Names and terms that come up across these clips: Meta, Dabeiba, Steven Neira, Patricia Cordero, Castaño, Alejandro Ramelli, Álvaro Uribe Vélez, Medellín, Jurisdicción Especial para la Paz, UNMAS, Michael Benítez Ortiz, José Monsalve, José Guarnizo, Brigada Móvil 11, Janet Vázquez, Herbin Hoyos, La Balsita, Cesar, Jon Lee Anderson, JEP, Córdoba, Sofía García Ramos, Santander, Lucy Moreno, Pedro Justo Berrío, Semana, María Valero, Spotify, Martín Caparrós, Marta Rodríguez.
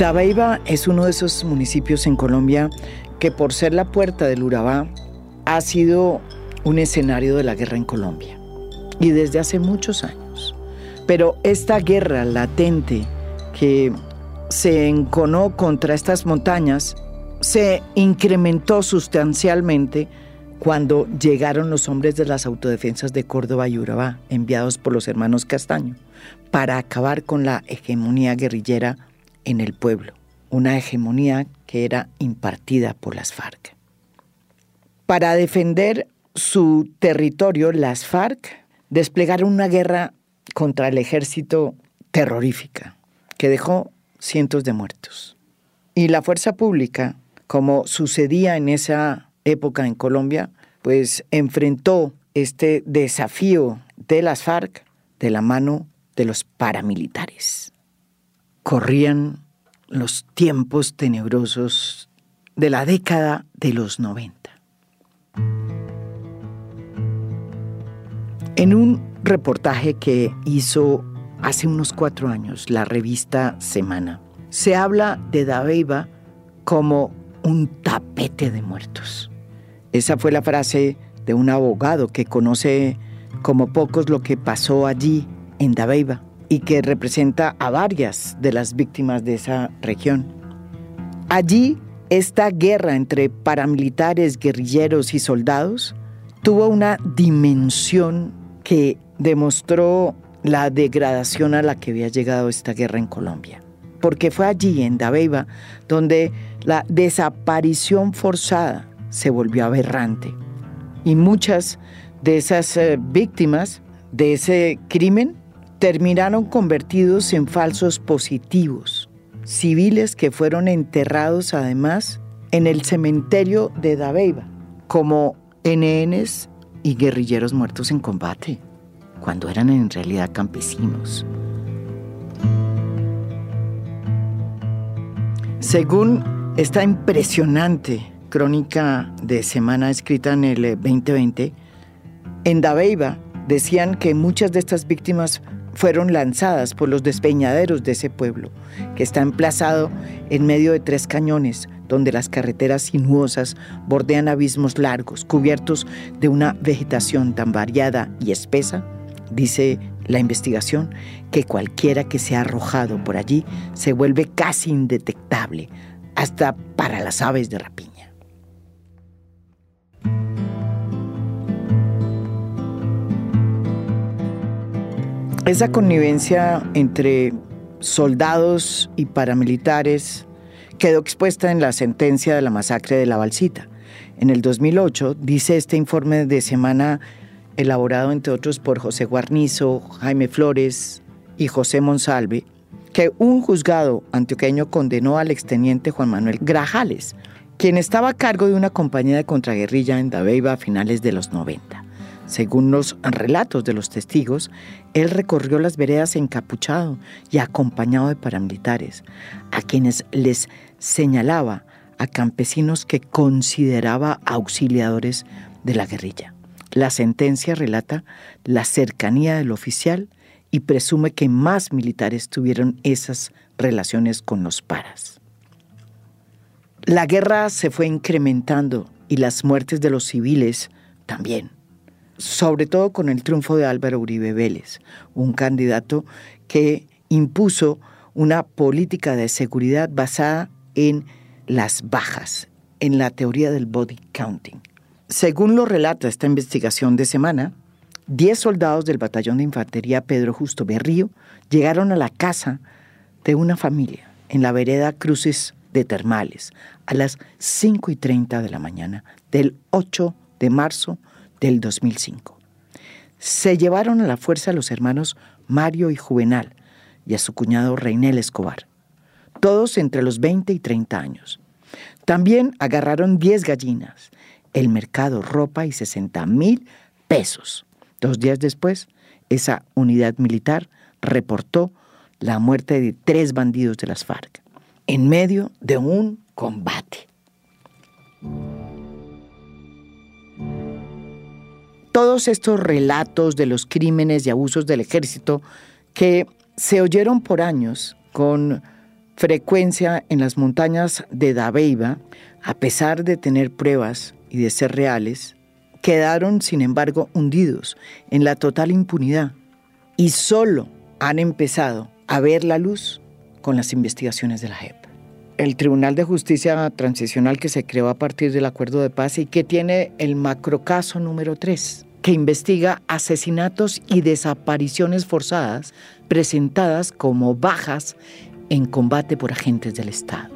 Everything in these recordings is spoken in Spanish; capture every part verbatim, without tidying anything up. Dabeiba es uno de esos municipios en Colombia que, por ser la puerta del Urabá, ha sido un escenario de la guerra en Colombia, y desde hace muchos años. Pero esta guerra latente que se enconó contra estas montañas se incrementó sustancialmente cuando llegaron los hombres de las autodefensas de Córdoba y Urabá, enviados por los hermanos Castaño, para acabar con la hegemonía guerrillera en el pueblo, una hegemonía que era impartida por las FARC. Para defender su territorio, las FARC desplegaron una guerra contra el ejército terrorífica, que dejó cientos de muertos. Y la fuerza pública, como sucedía en esa época en Colombia, pues enfrentó este desafío de las FARC de la mano de los paramilitares. Corrían los tiempos tenebrosos de la década de los noventa. En un reportaje que hizo hace unos cuatro años la revista Semana, se habla de Dabeiba como un tapete de muertos. Esa fue la frase de un abogado que conoce como pocos lo que pasó allí en Dabeiba y que representa a varias de las víctimas de esa región. Allí, esta guerra entre paramilitares, guerrilleros y soldados tuvo una dimensión que demostró la degradación a la que había llegado esta guerra en Colombia. Porque fue allí, en Dabeiba, donde la desaparición forzada se volvió aberrante. Y muchas de esas eh, víctimas de ese crimen terminaron convertidos en falsos positivos, civiles que fueron enterrados además en el cementerio de Dabeiba, como N Ns y guerrilleros muertos en combate, cuando eran en realidad campesinos. Según esta impresionante crónica de Semana escrita en el veinte veinte, en Dabeiba decían que muchas de estas víctimas fueron lanzadas por los despeñaderos de ese pueblo, que está emplazado en medio de tres cañones, donde las carreteras sinuosas bordean abismos largos, cubiertos de una vegetación tan variada y espesa, dice la investigación, que cualquiera que sea arrojado por allí se vuelve casi indetectable, hasta para las aves de rapiña. Esa connivencia entre soldados y paramilitares quedó expuesta en la sentencia de la masacre de La Balsita. En el dos mil ocho, dice este informe de Semana, elaborado entre otros por José Guarnizo, Jaime Flores y José Monsalve, que un juzgado antioqueño condenó al exteniente Juan Manuel Grajales, quien estaba a cargo de una compañía de contraguerrilla en Dabeiba a finales de los noventa. Según los relatos de los testigos, él recorrió las veredas encapuchado y acompañado de paramilitares, a quienes les señalaba a campesinos que consideraba auxiliadores de la guerrilla. La sentencia relata la cercanía del oficial y presume que más militares tuvieron esas relaciones con los paras. La guerra se fue incrementando y las muertes de los civiles también, sobre todo con el triunfo de Álvaro Uribe Vélez, un candidato que impuso una política de seguridad basada en las bajas, en la teoría del body counting. Según lo relata esta investigación de Semana, diez soldados del batallón de infantería Pedro Justo Berrío llegaron a la casa de una familia en la vereda Cruces de Termales a las cinco y treinta de la mañana del ocho de marzo del dos mil cinco. Se llevaron a la fuerza a los hermanos Mario y Juvenal y a su cuñado Reinel Escobar, todos entre los veinte y treinta años. También agarraron diez gallinas, el mercado, ropa y sesenta mil pesos. Dos días después, esa unidad militar reportó la muerte de tres bandidos de las FARC en medio de un combate. Todos estos relatos de los crímenes y abusos del ejército que se oyeron por años con frecuencia en las montañas de Dabeiba, a pesar de tener pruebas y de ser reales, quedaron, sin embargo, hundidos en la total impunidad y solo han empezado a ver la luz con las investigaciones de la J E P. El Tribunal de Justicia Transicional que se creó a partir del Acuerdo de Paz y que tiene el macrocaso número tres, que investiga asesinatos y desapariciones forzadas presentadas como bajas en combate por agentes del Estado.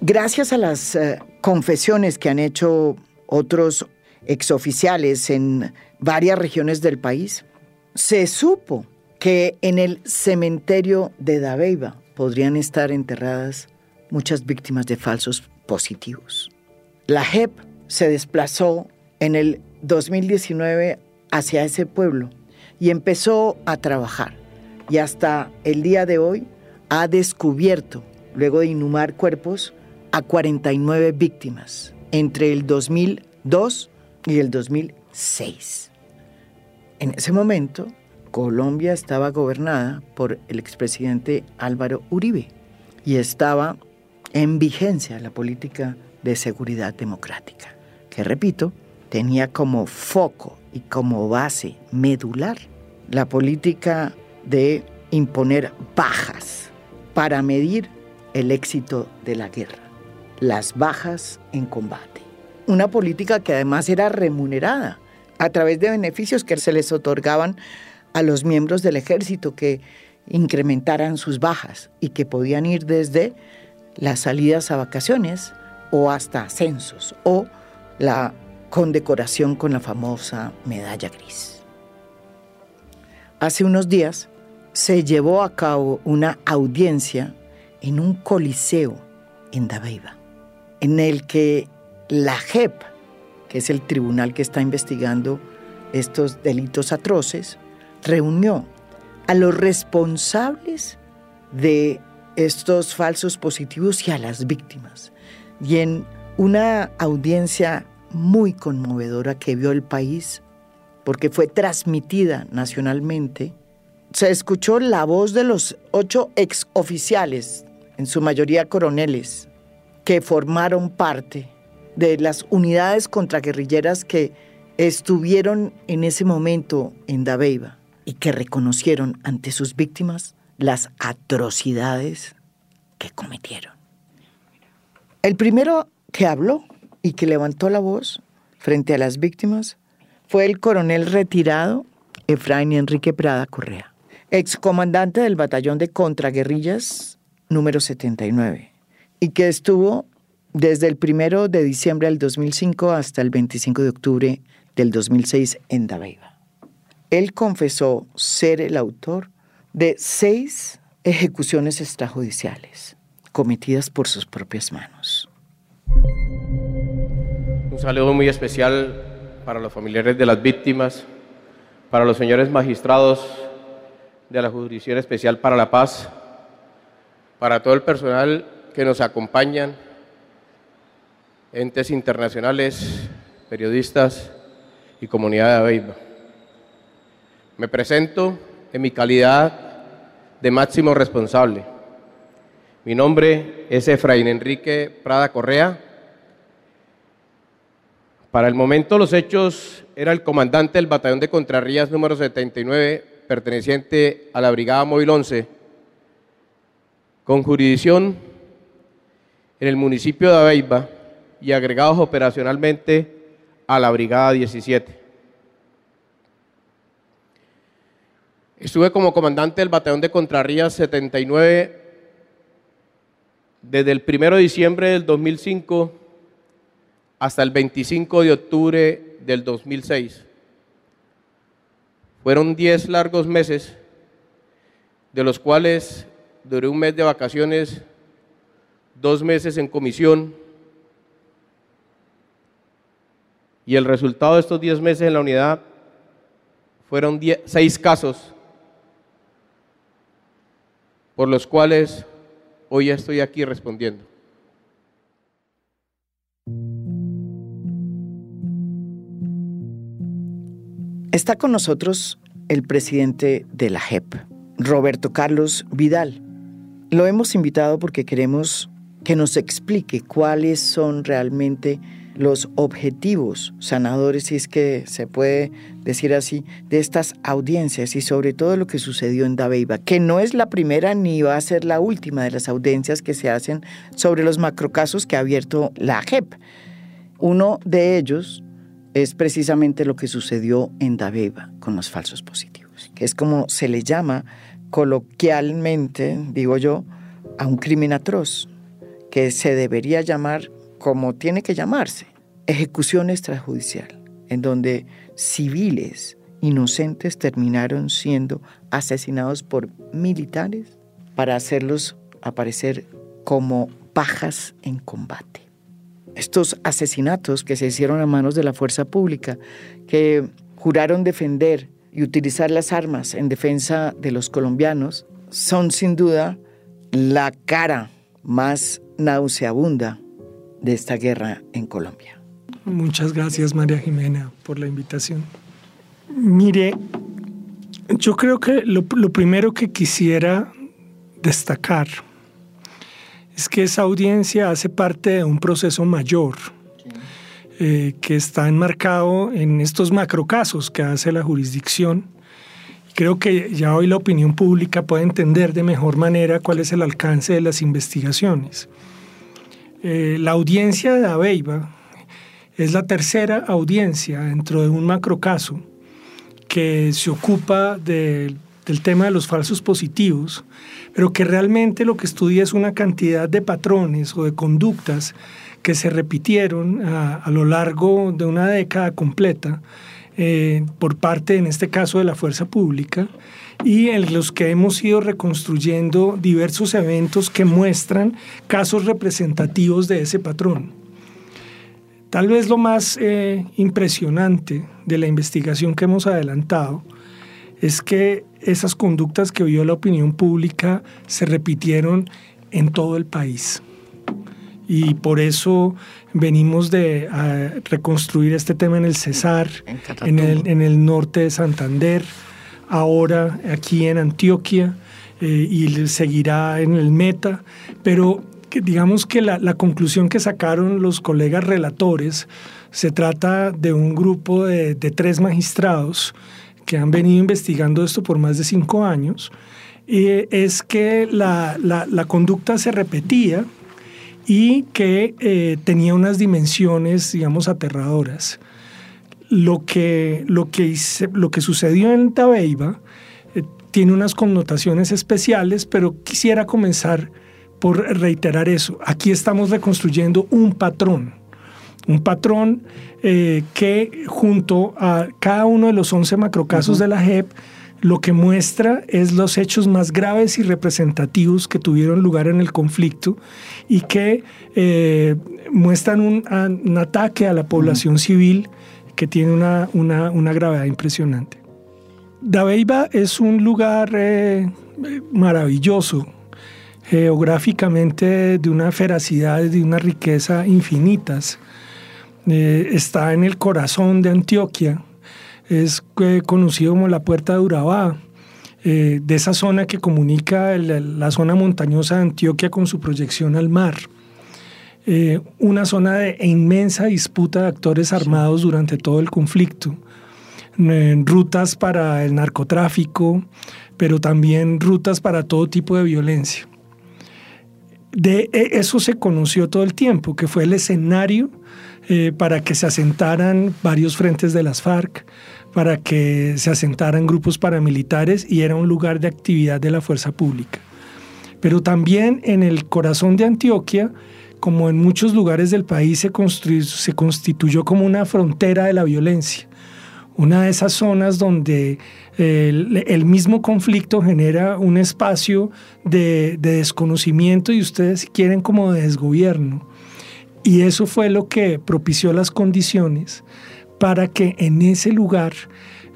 Gracias a las eh, confesiones que han hecho otros exoficiales en varias regiones del país, se supo que en el cementerio de Dabeiba podrían estar enterradas muchas víctimas de falsos positivos. La J E P se desplazó en el dos mil diecinueve hacia ese pueblo y empezó a trabajar. Y hasta el día de hoy ha descubierto, luego de inhumar cuerpos, a cuarenta y nueve víctimas entre el dos mil dos y el dos mil seis. En ese momento, Colombia estaba gobernada por el expresidente Álvaro Uribe y estaba en vigencia la política de seguridad democrática, que, repito, tenía como foco y como base medular la política de imponer bajas para medir el éxito de la guerra, las bajas en combate. Una política que además era remunerada a través de beneficios que se les otorgaban a los miembros del ejército que incrementaran sus bajas y que podían ir desde las salidas a vacaciones o hasta ascensos o la condecoración con la famosa medalla gris. Hace unos días se llevó a cabo una audiencia en un coliseo en Dabeiba, en el que la J E P, que es el tribunal que está investigando estos delitos atroces, reunió a los responsables de estos falsos positivos y a las víctimas. Y en una audiencia muy conmovedora que vio el país, porque fue transmitida nacionalmente, se escuchó la voz de los ocho exoficiales, en su mayoría coroneles, que formaron parte de las unidades contraguerrilleras que estuvieron en ese momento en Dabeiba y que reconocieron ante sus víctimas las atrocidades que cometieron. El primero que habló y que levantó la voz frente a las víctimas fue el coronel retirado Efraín Enrique Prada Correa, excomandante del batallón de contraguerrillas número setenta y nueve, y que estuvo desde el primero de diciembre del dos mil cinco hasta el veinticinco de octubre del dos mil seis en Dabeiba. Él confesó ser el autor de seis ejecuciones extrajudiciales cometidas por sus propias manos. Un saludo muy especial para los familiares de las víctimas, para los señores magistrados de la Jurisdicción Especial para la Paz, para todo el personal que nos acompañan, entes internacionales, periodistas y comunidad de Dabeiba. Me presento en mi calidad de máximo responsable. Mi nombre es Efraín Enrique Prada Correa. Para el momento de los hechos, era el comandante del batallón de contrarrías número setenta y nueve, perteneciente a la Brigada Móvil once, con jurisdicción en el municipio de Dabeiba y agregados operacionalmente a la Brigada diecisiete. Estuve como comandante del batallón de contrarrías setenta y nueve desde el primero de diciembre del dos mil cinco hasta el veinticinco de octubre del dos mil seis. Fueron diez largos meses, de los cuales duré un mes de vacaciones, dos meses en comisión, y el resultado de estos diez meses en la unidad fueron seis casos, por los cuales hoy estoy aquí respondiendo. Está con nosotros el presidente de la J E P, Roberto Carlos Vidal, Lo hemos invitado porque queremos que nos explique cuáles son realmente los objetivos sanadores, si es que se puede decir así, de estas audiencias y sobre todo lo que sucedió en Dabeiba, que no es la primera ni va a ser la última de las audiencias que se hacen sobre los macrocasos que ha abierto la A J E P. Uno de ellos es precisamente lo que sucedió en Dabeiba con los falsos positivos, que es como se le llama coloquialmente, digo yo, a un crimen atroz, que se debería llamar como tiene que llamarse, ejecución extrajudicial, en donde civiles inocentes terminaron siendo asesinados por militares para hacerlos aparecer como pajas en combate. Estos asesinatos que se hicieron a manos de la fuerza pública, que juraron defender y utilizar las armas en defensa de los colombianos, son sin duda la cara más nauseabunda de esta guerra en Colombia. Muchas gracias, María Jimena, por la invitación. Mire, yo creo que lo, lo primero que quisiera destacar es que esa audiencia hace parte de un proceso mayor eh, que está enmarcado en estos macrocasos que hace la jurisdicción. Creo que ya hoy la opinión pública puede entender de mejor manera cuál es el alcance de las investigaciones. Eh, la audiencia de Dabeiba es la tercera audiencia dentro de un macrocaso que se ocupa de, del tema de los falsos positivos, pero que realmente lo que estudia es una cantidad de patrones o de conductas que se repitieron a, a lo largo de una década completa eh, por parte, en este caso, de la fuerza pública, y en los que hemos ido reconstruyendo diversos eventos que muestran casos representativos de ese patrón. Tal vez lo más eh, impresionante de la investigación que hemos adelantado es que esas conductas que vio la opinión pública se repitieron en todo el país. Y por eso venimos de a reconstruir este tema en el Cesar, en el, en el norte de Santander, ahora aquí en Antioquia eh, y seguirá en el Meta, pero que, digamos que la, la conclusión que sacaron los colegas relatores, se trata de un grupo de, de tres magistrados que han venido investigando esto por más de cinco años, eh, es que la, la, la conducta se repetía y que eh, tenía unas dimensiones, digamos, aterradoras. Lo que, lo que, hice, lo que sucedió en Dabeiba eh, tiene unas connotaciones especiales, pero quisiera comenzar por reiterar eso. Aquí estamos reconstruyendo un patrón, un patrón eh, que junto a cada uno de los once macrocasos uh-huh. de la A J E P, lo que muestra es los hechos más graves y representativos que tuvieron lugar en el conflicto y que eh, muestran un, un ataque a la población uh-huh. civil que tiene una, una, una gravedad impresionante. Dabeiba es un lugar eh, maravilloso, geográficamente de una feracidad, de una riqueza infinitas. Eh, está en el corazón de Antioquia, es eh, conocido como la Puerta de Urabá, eh, de esa zona que comunica el, la zona montañosa de Antioquia con su proyección al mar. Eh, una zona de inmensa disputa de actores armados durante todo el conflicto, eh, rutas para el narcotráfico, pero también rutas para todo tipo de violencia. De eso se conoció todo el tiempo, que fue el escenario eh, para que se asentaran varios frentes de las FARC, para que se asentaran grupos paramilitares, y era un lugar de actividad de la fuerza pública. Pero también en el corazón de Antioquia, como en muchos lugares del país, se, se constituyó como una frontera de la violencia, una de esas zonas donde el, el mismo conflicto genera un espacio de, de desconocimiento y ustedes, si quieren, como de desgobierno. Y eso fue lo que propició las condiciones para que en ese lugar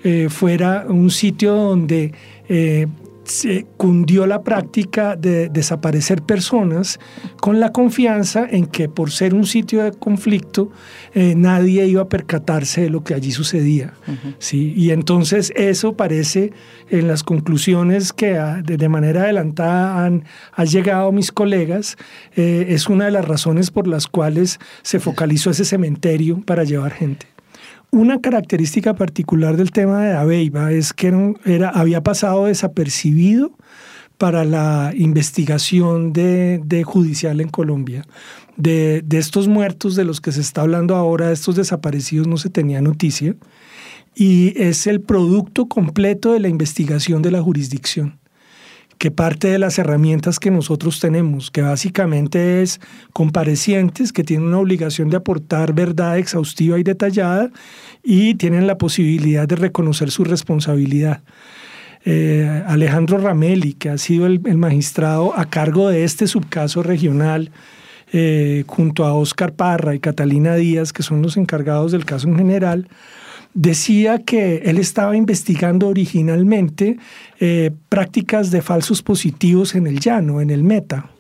eh, fuera un sitio donde eh, se cundió la práctica de desaparecer personas con la confianza en que por ser un sitio de conflicto eh, nadie iba a percatarse de lo que allí sucedía. Uh-huh. ¿Sí? Y entonces eso parece en las conclusiones que ha, de manera adelantada han, han llegado mis colegas, eh, es una de las razones por las cuales se focalizó ese cementerio para llevar gente. Una característica particular del tema de Dabeiba es que era, era, había pasado desapercibido para la investigación de, de judicial en Colombia. De, de estos muertos de los que se está hablando ahora, estos desaparecidos, no se tenía noticia. Y es el producto completo de la investigación de la jurisdicción, que parte de las herramientas que nosotros tenemos, que básicamente es comparecientes que tienen una obligación de aportar verdad exhaustiva y detallada y tienen la posibilidad de reconocer su responsabilidad. Eh, Alejandro Ramelli, que ha sido el, el magistrado a cargo de este subcaso regional, eh, junto a Óscar Parra y Catalina Díaz, que son los encargados del caso en general, decía que él estaba investigando originalmente eh, prácticas de falsos positivos en el llano, en el Meta,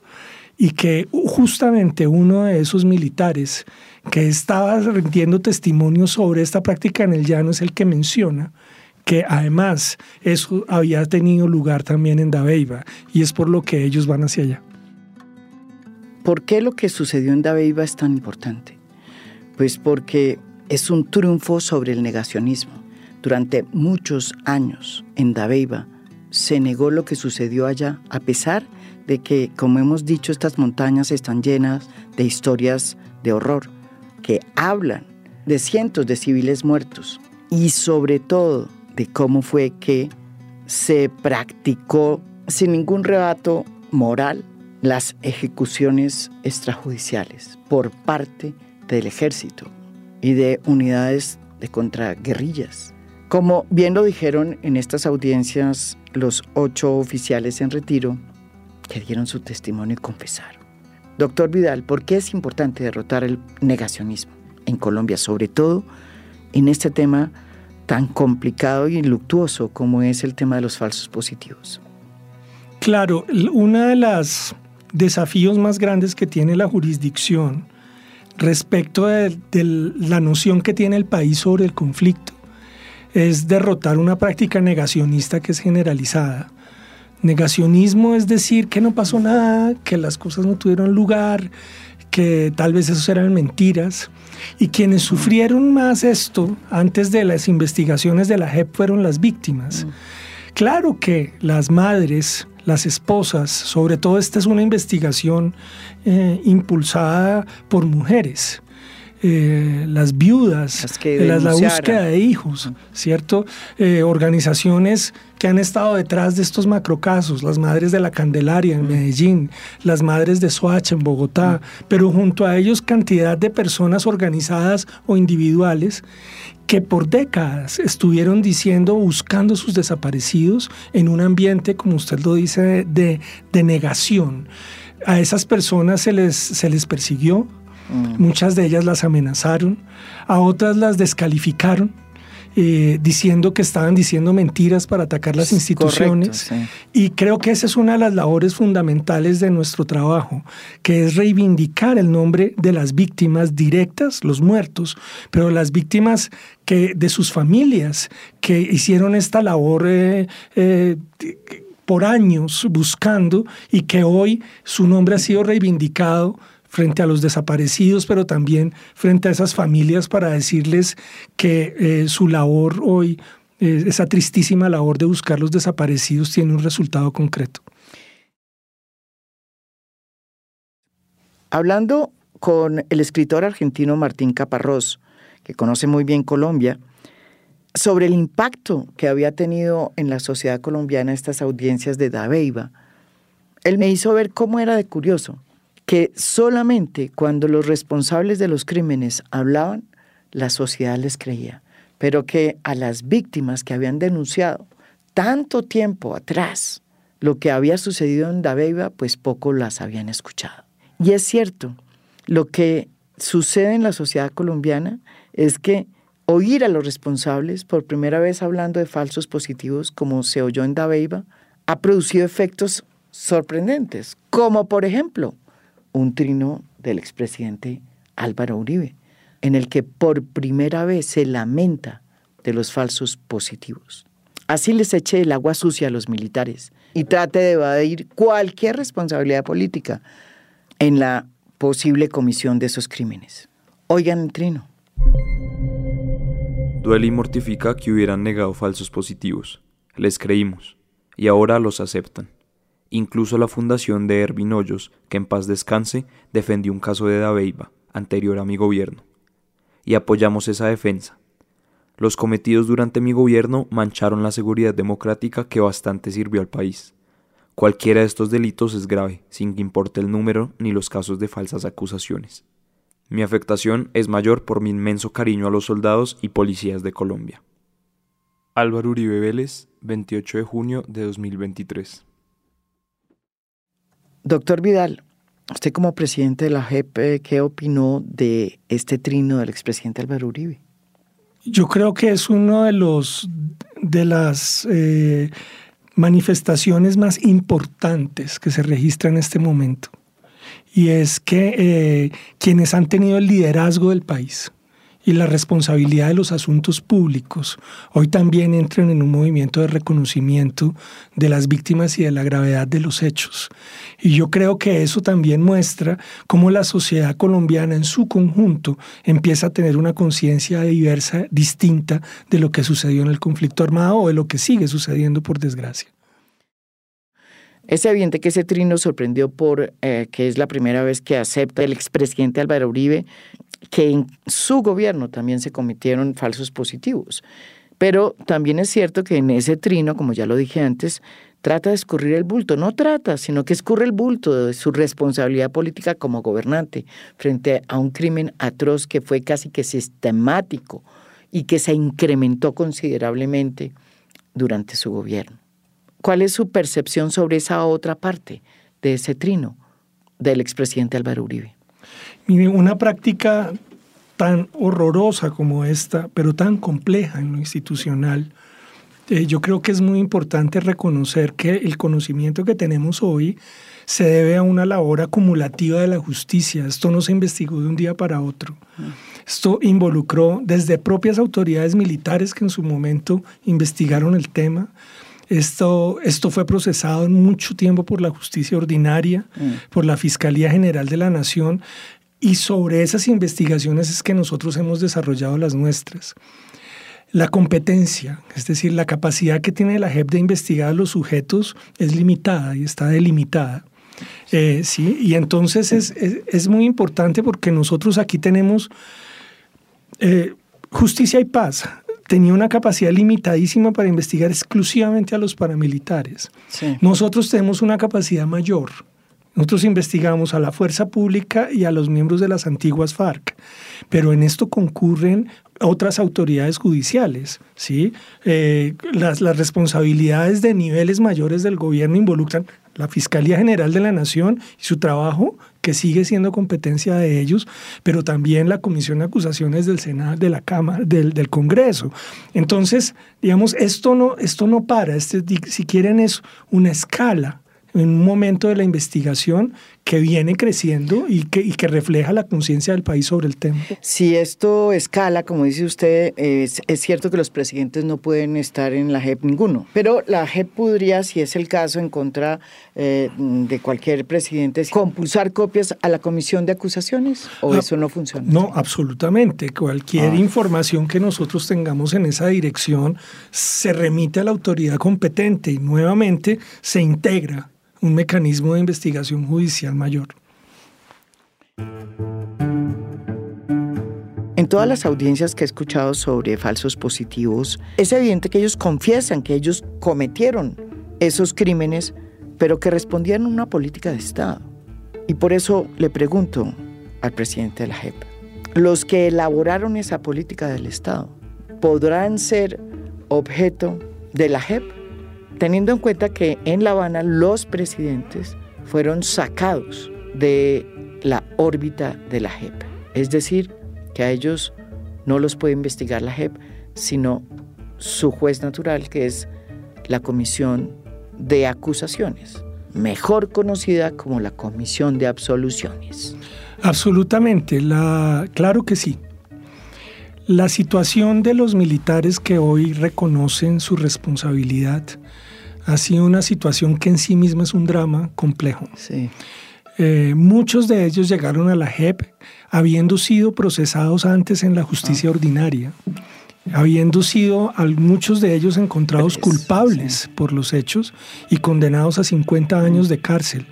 y que justamente uno de esos militares que estaba rindiendo testimonio sobre esta práctica en el llano es el que menciona que además eso había tenido lugar también en Dabeiba, y es por lo que ellos van hacia allá. ¿Por qué lo que sucedió en Dabeiba es tan importante? Pues porque es un triunfo sobre el negacionismo. Durante muchos años en Dabeiba se negó lo que sucedió allá, a pesar de que, como hemos dicho, estas montañas están llenas de historias de horror que hablan de cientos de civiles muertos y sobre todo de cómo fue que se practicó sin ningún rebato moral las ejecuciones extrajudiciales por parte del ejército y de unidades de contraguerrillas. Como bien lo dijeron en estas audiencias los ocho oficiales en retiro que dieron su testimonio y confesaron. Doctor Vidal, ¿por qué es importante derrotar el negacionismo en Colombia, sobre todo en este tema tan complicado y luctuoso como es el tema de los falsos positivos? Claro, uno de los desafíos más grandes que tiene la jurisdicción respecto de, de la noción que tiene el país sobre el conflicto, es derrotar una práctica negacionista que es generalizada. Negacionismo es decir que no pasó nada, que las cosas no tuvieron lugar, que tal vez eso eran mentiras. Y quienes sufrieron más esto antes de las investigaciones de la J E P fueron las víctimas. Claro que las madres, las esposas, sobre todo esta es una investigación eh, impulsada por mujeres, eh, las viudas, las que las, la búsqueda de hijos, ¿cierto? Eh, organizaciones que han estado detrás de estos macrocasos, las madres de la Candelaria en Medellín, las madres de Soacha en Bogotá, pero junto a ellos cantidad de personas organizadas o individuales que por décadas estuvieron diciendo, buscando sus desaparecidos en un ambiente, como usted lo dice, de, de negación. A esas personas se les, se les persiguió, muchas de ellas las amenazaron, a otras las descalificaron, Eh, diciendo que estaban diciendo mentiras para atacar las instituciones. Correcto, sí. Y creo que esa es una de las labores fundamentales de nuestro trabajo, que es reivindicar el nombre de las víctimas directas, los muertos, pero las víctimas que, de sus familias que hicieron esta labor eh, eh, por años buscando y que hoy su nombre ha sido reivindicado frente a los desaparecidos, pero también frente a esas familias para decirles que eh, su labor hoy, eh, esa tristísima labor de buscar los desaparecidos, tiene un resultado concreto. Hablando con el escritor argentino Martín Caparrós, que conoce muy bien Colombia, sobre el impacto que había tenido en la sociedad colombiana estas audiencias de Dabeiba, él me hizo ver cómo era de curioso que solamente cuando los responsables de los crímenes hablaban, la sociedad les creía, pero que a las víctimas que habían denunciado tanto tiempo atrás lo que había sucedido en Dabeiba, pues poco las habían escuchado. Y es cierto, lo que sucede en la sociedad colombiana es que oír a los responsables por primera vez hablando de falsos positivos, como se oyó en Dabeiba, ha producido efectos sorprendentes, como por ejemplo un trino del expresidente Álvaro Uribe, en el que por primera vez se lamenta de los falsos positivos. Así les eche el agua sucia a los militares y trate de evadir cualquier responsabilidad política en la posible comisión de esos crímenes. Oigan el trino. Duele y mortifica que hubieran negado falsos positivos. Les creímos y ahora los aceptan. Incluso la fundación de Herbin Hoyos, que en paz descanse, defendió un caso de Dabeiba, anterior a mi gobierno. Y apoyamos esa defensa. Los cometidos durante mi gobierno mancharon la seguridad democrática que bastante sirvió al país. Cualquiera de estos delitos es grave, sin que importe el número ni los casos de falsas acusaciones. Mi afectación es mayor por mi inmenso cariño a los soldados y policías de Colombia. Álvaro Uribe Vélez, veintiocho de junio de dos mil veintitrés. Doctor Vidal, usted como presidente de la J E P, ¿qué opinó de este trino del expresidente Álvaro Uribe? Yo creo que es uno de los de las eh, manifestaciones más importantes que se registra en este momento. Y es que eh, quienes han tenido el liderazgo del país y la responsabilidad de los asuntos públicos hoy también entran en un movimiento de reconocimiento de las víctimas y de la gravedad de los hechos. Y yo creo que eso también muestra cómo la sociedad colombiana en su conjunto empieza a tener una conciencia diversa, distinta de lo que sucedió en el conflicto armado o de lo que sigue sucediendo, por desgracia. Es evidente que ese trino sorprendió por eh, que es la primera vez que acepta el expresidente Álvaro Uribe que en su gobierno también se cometieron falsos positivos. Pero también es cierto que en ese trino, como ya lo dije antes, trata de escurrir el bulto. No trata, sino que escurre el bulto de su responsabilidad política como gobernante frente a un crimen atroz que fue casi que sistemático y que se incrementó considerablemente durante su gobierno. ¿Cuál es su percepción sobre esa otra parte de ese trino del expresidente Álvaro Uribe? Mire, una práctica tan horrorosa como esta, pero tan compleja en lo institucional, eh, yo creo que es muy importante reconocer que el conocimiento que tenemos hoy se debe a una labor acumulativa de la justicia. Esto no se investigó de un día para otro. Esto involucró desde propias autoridades militares que en su momento investigaron el tema. Esto, esto fue procesado en mucho tiempo por la justicia ordinaria, mm. por la Fiscalía General de la Nación, y sobre esas investigaciones es que nosotros hemos desarrollado las nuestras. La competencia, es decir, la capacidad que tiene la J E P de investigar a los sujetos es limitada y está delimitada. Eh, ¿sí? Y entonces es, es, es muy importante porque nosotros aquí tenemos eh, justicia y paz. Tenía una capacidad limitadísima para investigar exclusivamente a los paramilitares. Sí. Nosotros tenemos una capacidad mayor. Nosotros investigamos a la fuerza pública y a los miembros de las antiguas FARC, pero en esto concurren otras autoridades judiciales, ¿sí? Eh, las, las responsabilidades de niveles mayores del gobierno involucran la Fiscalía General de la Nación y su trabajo, que sigue siendo competencia de ellos, pero también la Comisión de Acusaciones del Senado, de la Cámara, del, del Congreso. Entonces, digamos, esto no, esto no para. Este, si quieren, es una escala en un momento de la investigación que viene creciendo y que, y que refleja la conciencia del país sobre el tema. Si esto escala, como dice usted, es, es cierto que los presidentes no pueden estar en la J E P ninguno, pero la J E P podría, si es el caso, en contra eh, de cualquier presidente, compulsar copias a la Comisión de Acusaciones, ¿o ah, eso no funciona? No, absolutamente. Cualquier ah. información que nosotros tengamos en esa dirección se remite a la autoridad competente y nuevamente se integra un mecanismo de investigación judicial mayor. En todas las audiencias que he escuchado sobre falsos positivos, es evidente que ellos confiesan que ellos cometieron esos crímenes, pero que respondían a una política de Estado. Y por eso le pregunto al presidente de la J E P, ¿los que elaboraron esa política del Estado podrán ser objeto de la J E P? Teniendo en cuenta que en La Habana los presidentes fueron sacados de la órbita de la J E P. Es decir, que a ellos no los puede investigar la J E P, sino su juez natural, que es la Comisión de acusaciones, mejor conocida como la Comisión de Absoluciones. Absolutamente, la... claro que sí. La situación de los militares que hoy reconocen su responsabilidad ha sido una situación que en sí misma es un drama complejo. Sí. Eh, muchos de ellos llegaron a la J E P habiendo sido procesados antes en la justicia ah. ordinaria, habiendo sido a muchos de ellos encontrados Pérez, culpables sí. por los hechos y condenados a cincuenta años de cárcel.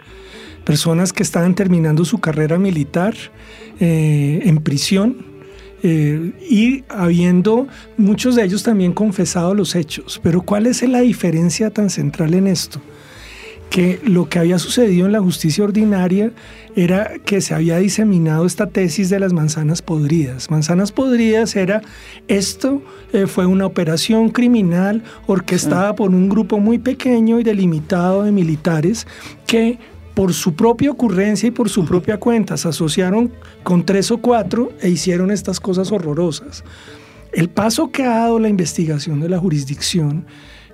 Personas que estaban terminando su carrera militar eh, en prisión eh, y habiendo muchos de ellos también confesado los hechos. Pero ¿cuál es la diferencia tan central en esto? Que lo que había sucedido en la justicia ordinaria era que se había diseminado esta tesis de las manzanas podridas. Manzanas podridas era, esto eh, fue una operación criminal orquestada sí. por un grupo muy pequeño y delimitado de militares que por su propia ocurrencia y por su propia cuenta se asociaron con tres o cuatro e hicieron estas cosas horrorosas. El paso que ha dado la investigación de la jurisdicción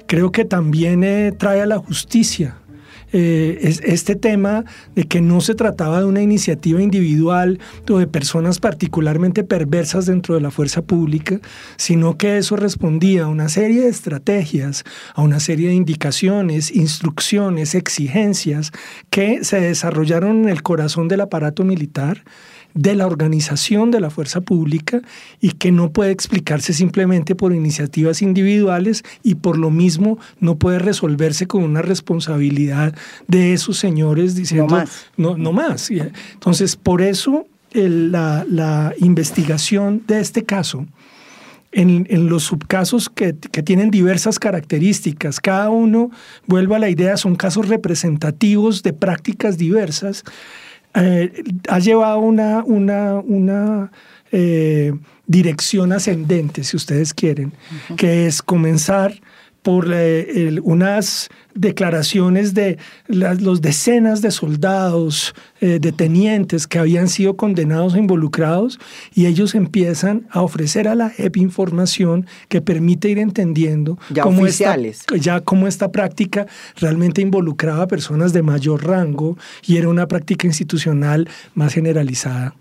creo que también eh, trae a la justicia Eh, es, este tema de que no se trataba de una iniciativa individual o de personas particularmente perversas dentro de la fuerza pública, sino que eso respondía a una serie de estrategias, a una serie de indicaciones, instrucciones, exigencias que se desarrollaron en el corazón del aparato militar, de la organización de la fuerza pública y que no puede explicarse simplemente por iniciativas individuales y por lo mismo no puede resolverse con una responsabilidad de esos señores diciendo no más. No, no más. Entonces, por eso el, la, la investigación de este caso, en, en los subcasos que, que tienen diversas características, cada uno, vuelvo a la idea, son casos representativos de prácticas diversas, Eh, ha llevado una, una, una eh, dirección ascendente, si ustedes quieren, uh-huh. que es comenzar por eh, el, unas declaraciones de las los decenas de soldados, eh, de tenientes que habían sido condenados e involucrados, y ellos empiezan a ofrecer a la J E P información que permite ir entendiendo ya cómo, esta, ya cómo esta práctica realmente involucraba a personas de mayor rango y era una práctica institucional más generalizada.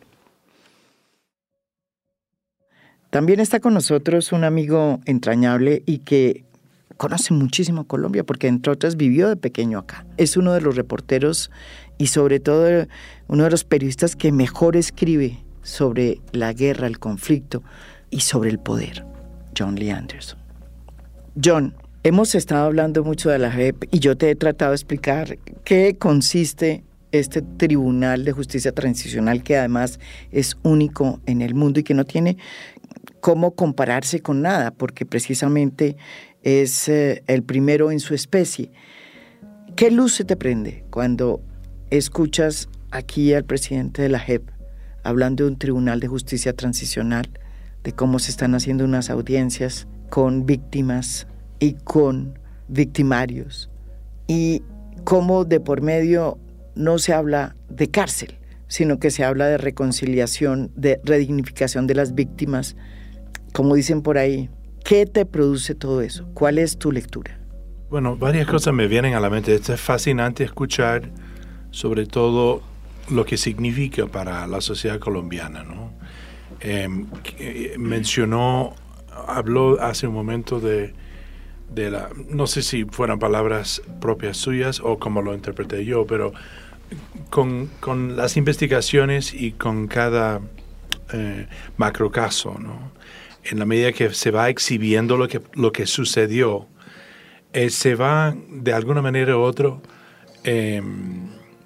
También está con nosotros un amigo entrañable y que conoce muchísimo Colombia porque, entre otras, vivió de pequeño acá. Es uno de los reporteros y, sobre todo, uno de los periodistas que mejor escribe sobre la guerra, el conflicto y sobre el poder, Jon Lee Anderson. Jon, hemos estado hablando mucho de la J E P y yo te he tratado de explicar qué consiste este Tribunal de Justicia Transicional, que además es único en el mundo y que no tiene cómo compararse con nada, porque precisamente es eh, el primero en su especie. ¿Qué luz se te prende cuando escuchas aquí al presidente de la J E P hablando de un tribunal de justicia transicional, de cómo se están haciendo unas audiencias con víctimas y con victimarios, y cómo de por medio no se habla de cárcel, sino que se habla de reconciliación, de redignificación de las víctimas, como dicen por ahí? ¿Qué te produce todo eso? ¿Cuál es tu lectura? Bueno, varias cosas me vienen a la mente. Esto es fascinante escuchar, sobre todo lo que significa para la sociedad colombiana, ¿no? Eh, mencionó, habló hace un momento de, de la, no sé si fueran palabras propias suyas o como lo interpreté yo, pero con, con las investigaciones y con cada eh, macrocaso, ¿no? En la medida que se va exhibiendo lo que, lo que sucedió, eh, se va de alguna manera u otra eh,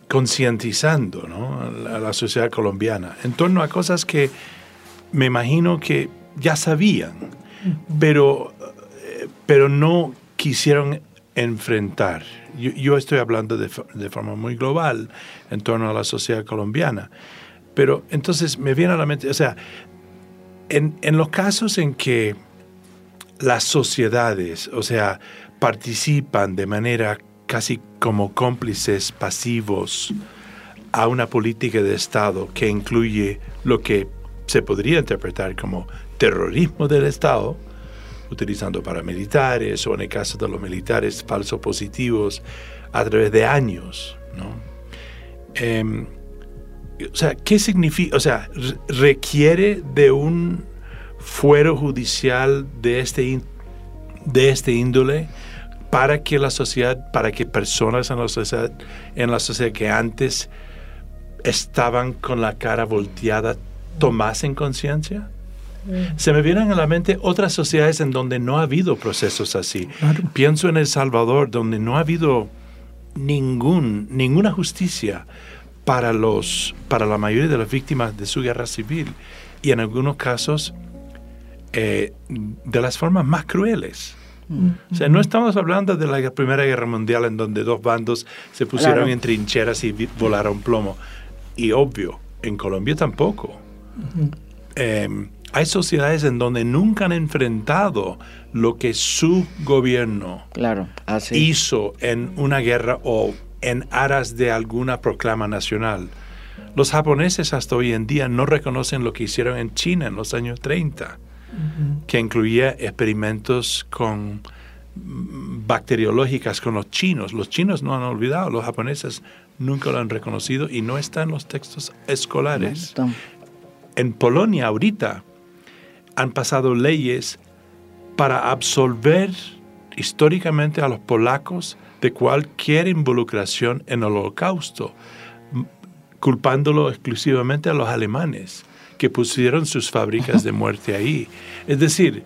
concientizando, ¿no?, a la, la sociedad colombiana en torno a cosas que me imagino que ya sabían, pero, eh, pero no quisieron enfrentar. Yo, yo estoy hablando de, de forma muy global en torno a la sociedad colombiana, pero entonces me viene a la mente, o sea, En, en los casos en que las sociedades, o sea, participan de manera casi como cómplices pasivos a una política de Estado que incluye lo que se podría interpretar como terrorismo del Estado, utilizando paramilitares, o en el caso de los militares, falsos positivos, a través de años, ¿no? Eh, o sea, ¿qué significa? O sea, ¿requiere de un fuero judicial de este, de este índole para que la sociedad, para que personas en la sociedad, en la sociedad que antes estaban con la cara volteada tomasen conciencia? Se me vienen a la mente otras sociedades en donde no ha habido procesos así. Claro. Pienso en El Salvador, donde no ha habido ningún, ninguna justicia para, los, para la mayoría de las víctimas de su guerra civil, y en algunos casos eh, de las formas más crueles. Mm. O sea, no estamos hablando de la Primera Guerra Mundial, en donde dos bandos se pusieron, claro, en trincheras y volaron plomo. Y obvio, en Colombia tampoco. Mm. Eh, Hay sociedades en donde nunca han enfrentado lo que su gobierno, claro, así, hizo en una guerra o en aras de alguna proclama nacional. Los japoneses hasta hoy en día no reconocen lo que hicieron en China en los años treinta, uh-huh, que incluía experimentos con bacteriológicas con los chinos. Los chinos no han olvidado, los japoneses nunca lo han reconocido y no está en los textos escolares. Bueno, en Polonia ahorita han pasado leyes para absolver históricamente a los polacos de cualquier involucración en el Holocausto, culpándolo exclusivamente a los alemanes que pusieron sus fábricas de muerte ahí. Es decir,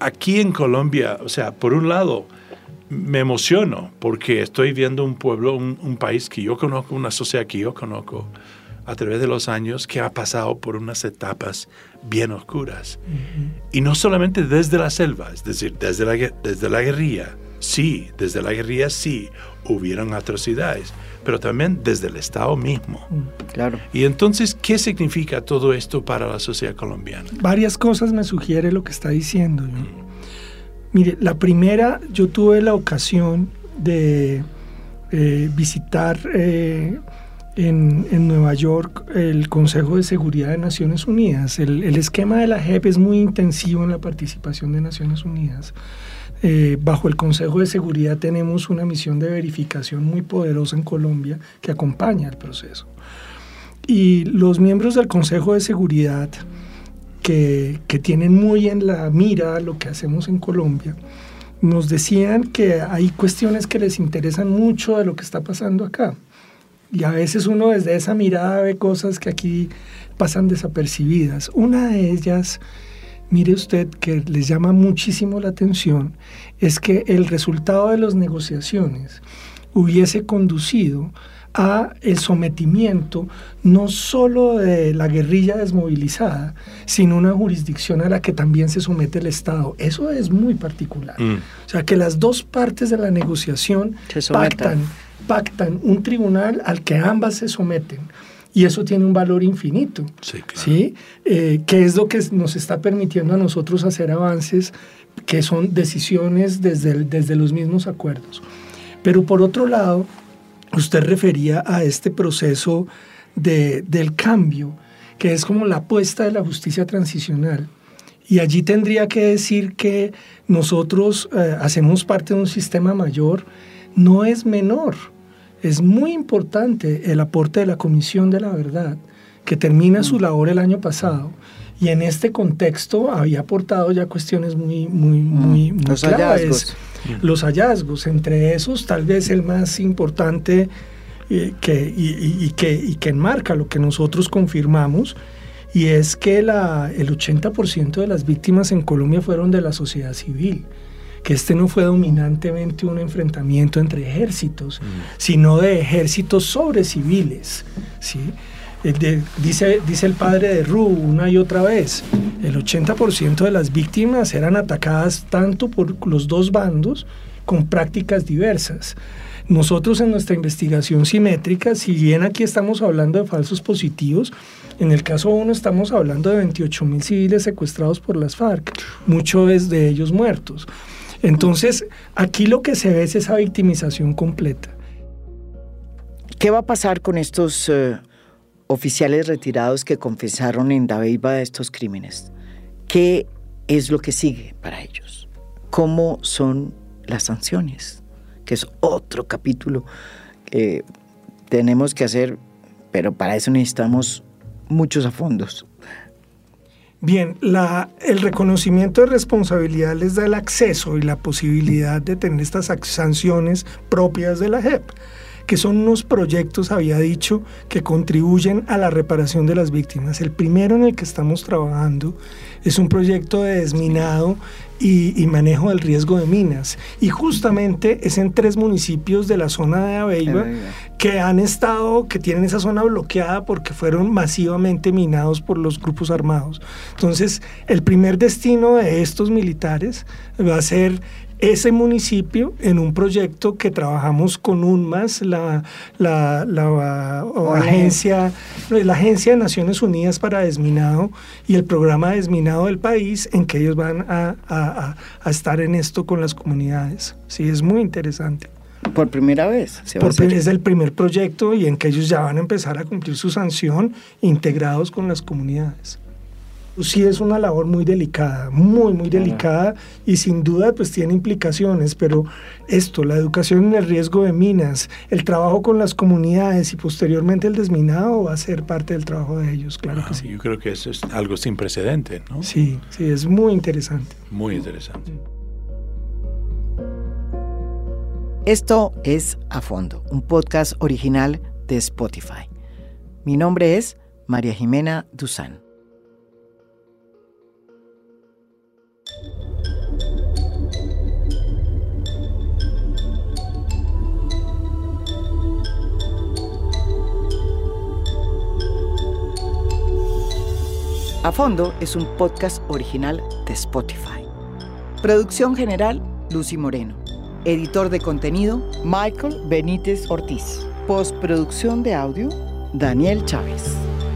aquí en Colombia, o sea, por un lado me emociono porque estoy viendo un pueblo, un, un país que yo conozco, una sociedad que yo conozco, a través de los años, que ha pasado por unas etapas bien oscuras. Uh-huh. Y no solamente desde la selva, es decir, desde la, desde la guerrilla. Sí, desde la guerrilla sí, hubieron atrocidades, pero también desde el Estado mismo. Uh, claro. Y entonces, ¿qué significa todo esto para la sociedad colombiana? Varias cosas me sugiere lo que está diciendo, ¿no? Uh-huh. Mire, la primera, yo tuve la ocasión de eh, visitar... Eh, En, en Nueva York, el Consejo de Seguridad de Naciones Unidas. El, el esquema de la J E P es muy intensivo en la participación de Naciones Unidas. Eh, bajo el Consejo de Seguridad tenemos una misión de verificación muy poderosa en Colombia que acompaña el proceso. Y los miembros del Consejo de Seguridad, que, que tienen muy en la mira lo que hacemos en Colombia, nos decían que hay cuestiones que les interesan mucho de lo que está pasando acá. Y a veces uno desde esa mirada ve cosas que aquí pasan desapercibidas. Una de ellas, mire usted, que les llama muchísimo la atención, es que el resultado de las negociaciones hubiese conducido a el sometimiento no solo de la guerrilla desmovilizada, sino una jurisdicción a la que también se somete el Estado. Eso es muy particular. Mm. O sea, que las dos partes de la negociación pactan, pactan un tribunal al que ambas se someten. Y eso tiene un valor infinito, sí, claro, ¿sí? Eh, que es lo que nos está permitiendo a nosotros hacer avances que son decisiones desde, el, desde los mismos acuerdos. Pero por otro lado, usted refería a este proceso de, del cambio, que es como la apuesta de la justicia transicional. Y allí tendría que decir que nosotros eh, hacemos parte de un sistema mayor. No es menor, es muy importante el aporte de la Comisión de la Verdad, que termina su labor el año pasado. Y en este contexto había aportado ya cuestiones muy, muy, muy, muy los claves. Hallazgos. Los hallazgos, entre esos tal vez el más importante eh, que, y, y, y, que, y que enmarca lo que nosotros confirmamos, y es que la, el ochenta por ciento de las víctimas en Colombia fueron de la sociedad civil. Que este no fue dominantemente un enfrentamiento entre ejércitos, mm, sino de ejércitos sobre civiles, ¿sí? De, dice, dice el padre de Rú una y otra vez, el ochenta por ciento de las víctimas eran atacadas tanto por los dos bandos con prácticas diversas. Nosotros en nuestra investigación simétrica, si bien aquí estamos hablando de falsos positivos, en el caso uno estamos hablando de veintiocho mil civiles secuestrados por las FARC, muchos de ellos muertos. Entonces, aquí lo que se ve es esa victimización completa. ¿Qué va a pasar con estos eh, oficiales retirados que confesaron en Dabeiba estos crímenes? ¿Qué es lo que sigue para ellos? cómo son las sanciones, que es otro capítulo que tenemos que hacer, pero para eso necesitamos muchos a fondos. Bien, la, el reconocimiento de responsabilidad les da el acceso y la posibilidad de tener estas sanciones propias de la J E P, que son unos proyectos, había dicho, que contribuyen a la reparación de las víctimas. El primero en el que estamos trabajando es un proyecto de desminado y, y manejo del riesgo de minas. Y justamente es en tres municipios de la zona de Dabeiba que han estado, que tienen esa zona bloqueada porque fueron masivamente minados por los grupos armados. Entonces, el primer destino de estos militares va a ser ese municipio, en un proyecto que trabajamos con UNMAS, la, la, la, la, agencia, la Agencia de Naciones Unidas para Desminado y el programa de desminado del país, en que ellos van a, a, a estar en esto con las comunidades. Sí, es muy interesante. Por primera vez. Se va a hacer. Es el primer proyecto y en que ellos ya van a empezar a cumplir su sanción integrados con las comunidades. Sí, es una labor muy delicada, muy, muy delicada, y sin duda pues tiene implicaciones, pero esto, la educación en el riesgo de minas, el trabajo con las comunidades y posteriormente el desminado va a ser parte del trabajo de ellos, claro ah, que sí. Yo creo que eso es algo sin precedente, ¿no? Sí, sí, es muy interesante. Muy interesante. Esto es A Fondo, un podcast original de Spotify. Mi nombre es María Jimena Duzán. A Fondo es un podcast original de Spotify. Producción general, Lucy Moreno. Editor de contenido, Michael Benítez Ortiz. Postproducción de audio, Daniel Chávez.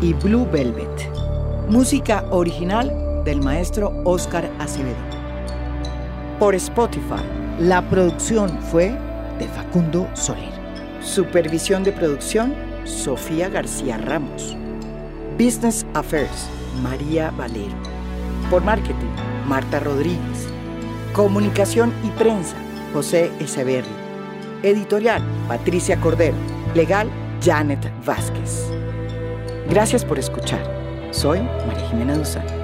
Y Blue Velvet. Música original del maestro Óscar Acevedo. Por Spotify, la producción fue de Facundo Soler. Supervisión de producción, Sofía García Ramos. Business Affairs, María Valero. Por marketing, Marta Rodríguez. Comunicación y prensa, José Echeverri. Editorial, Patricia Cordero. Legal, Janet Vázquez. Gracias por escuchar. Soy María Jimena Duzán.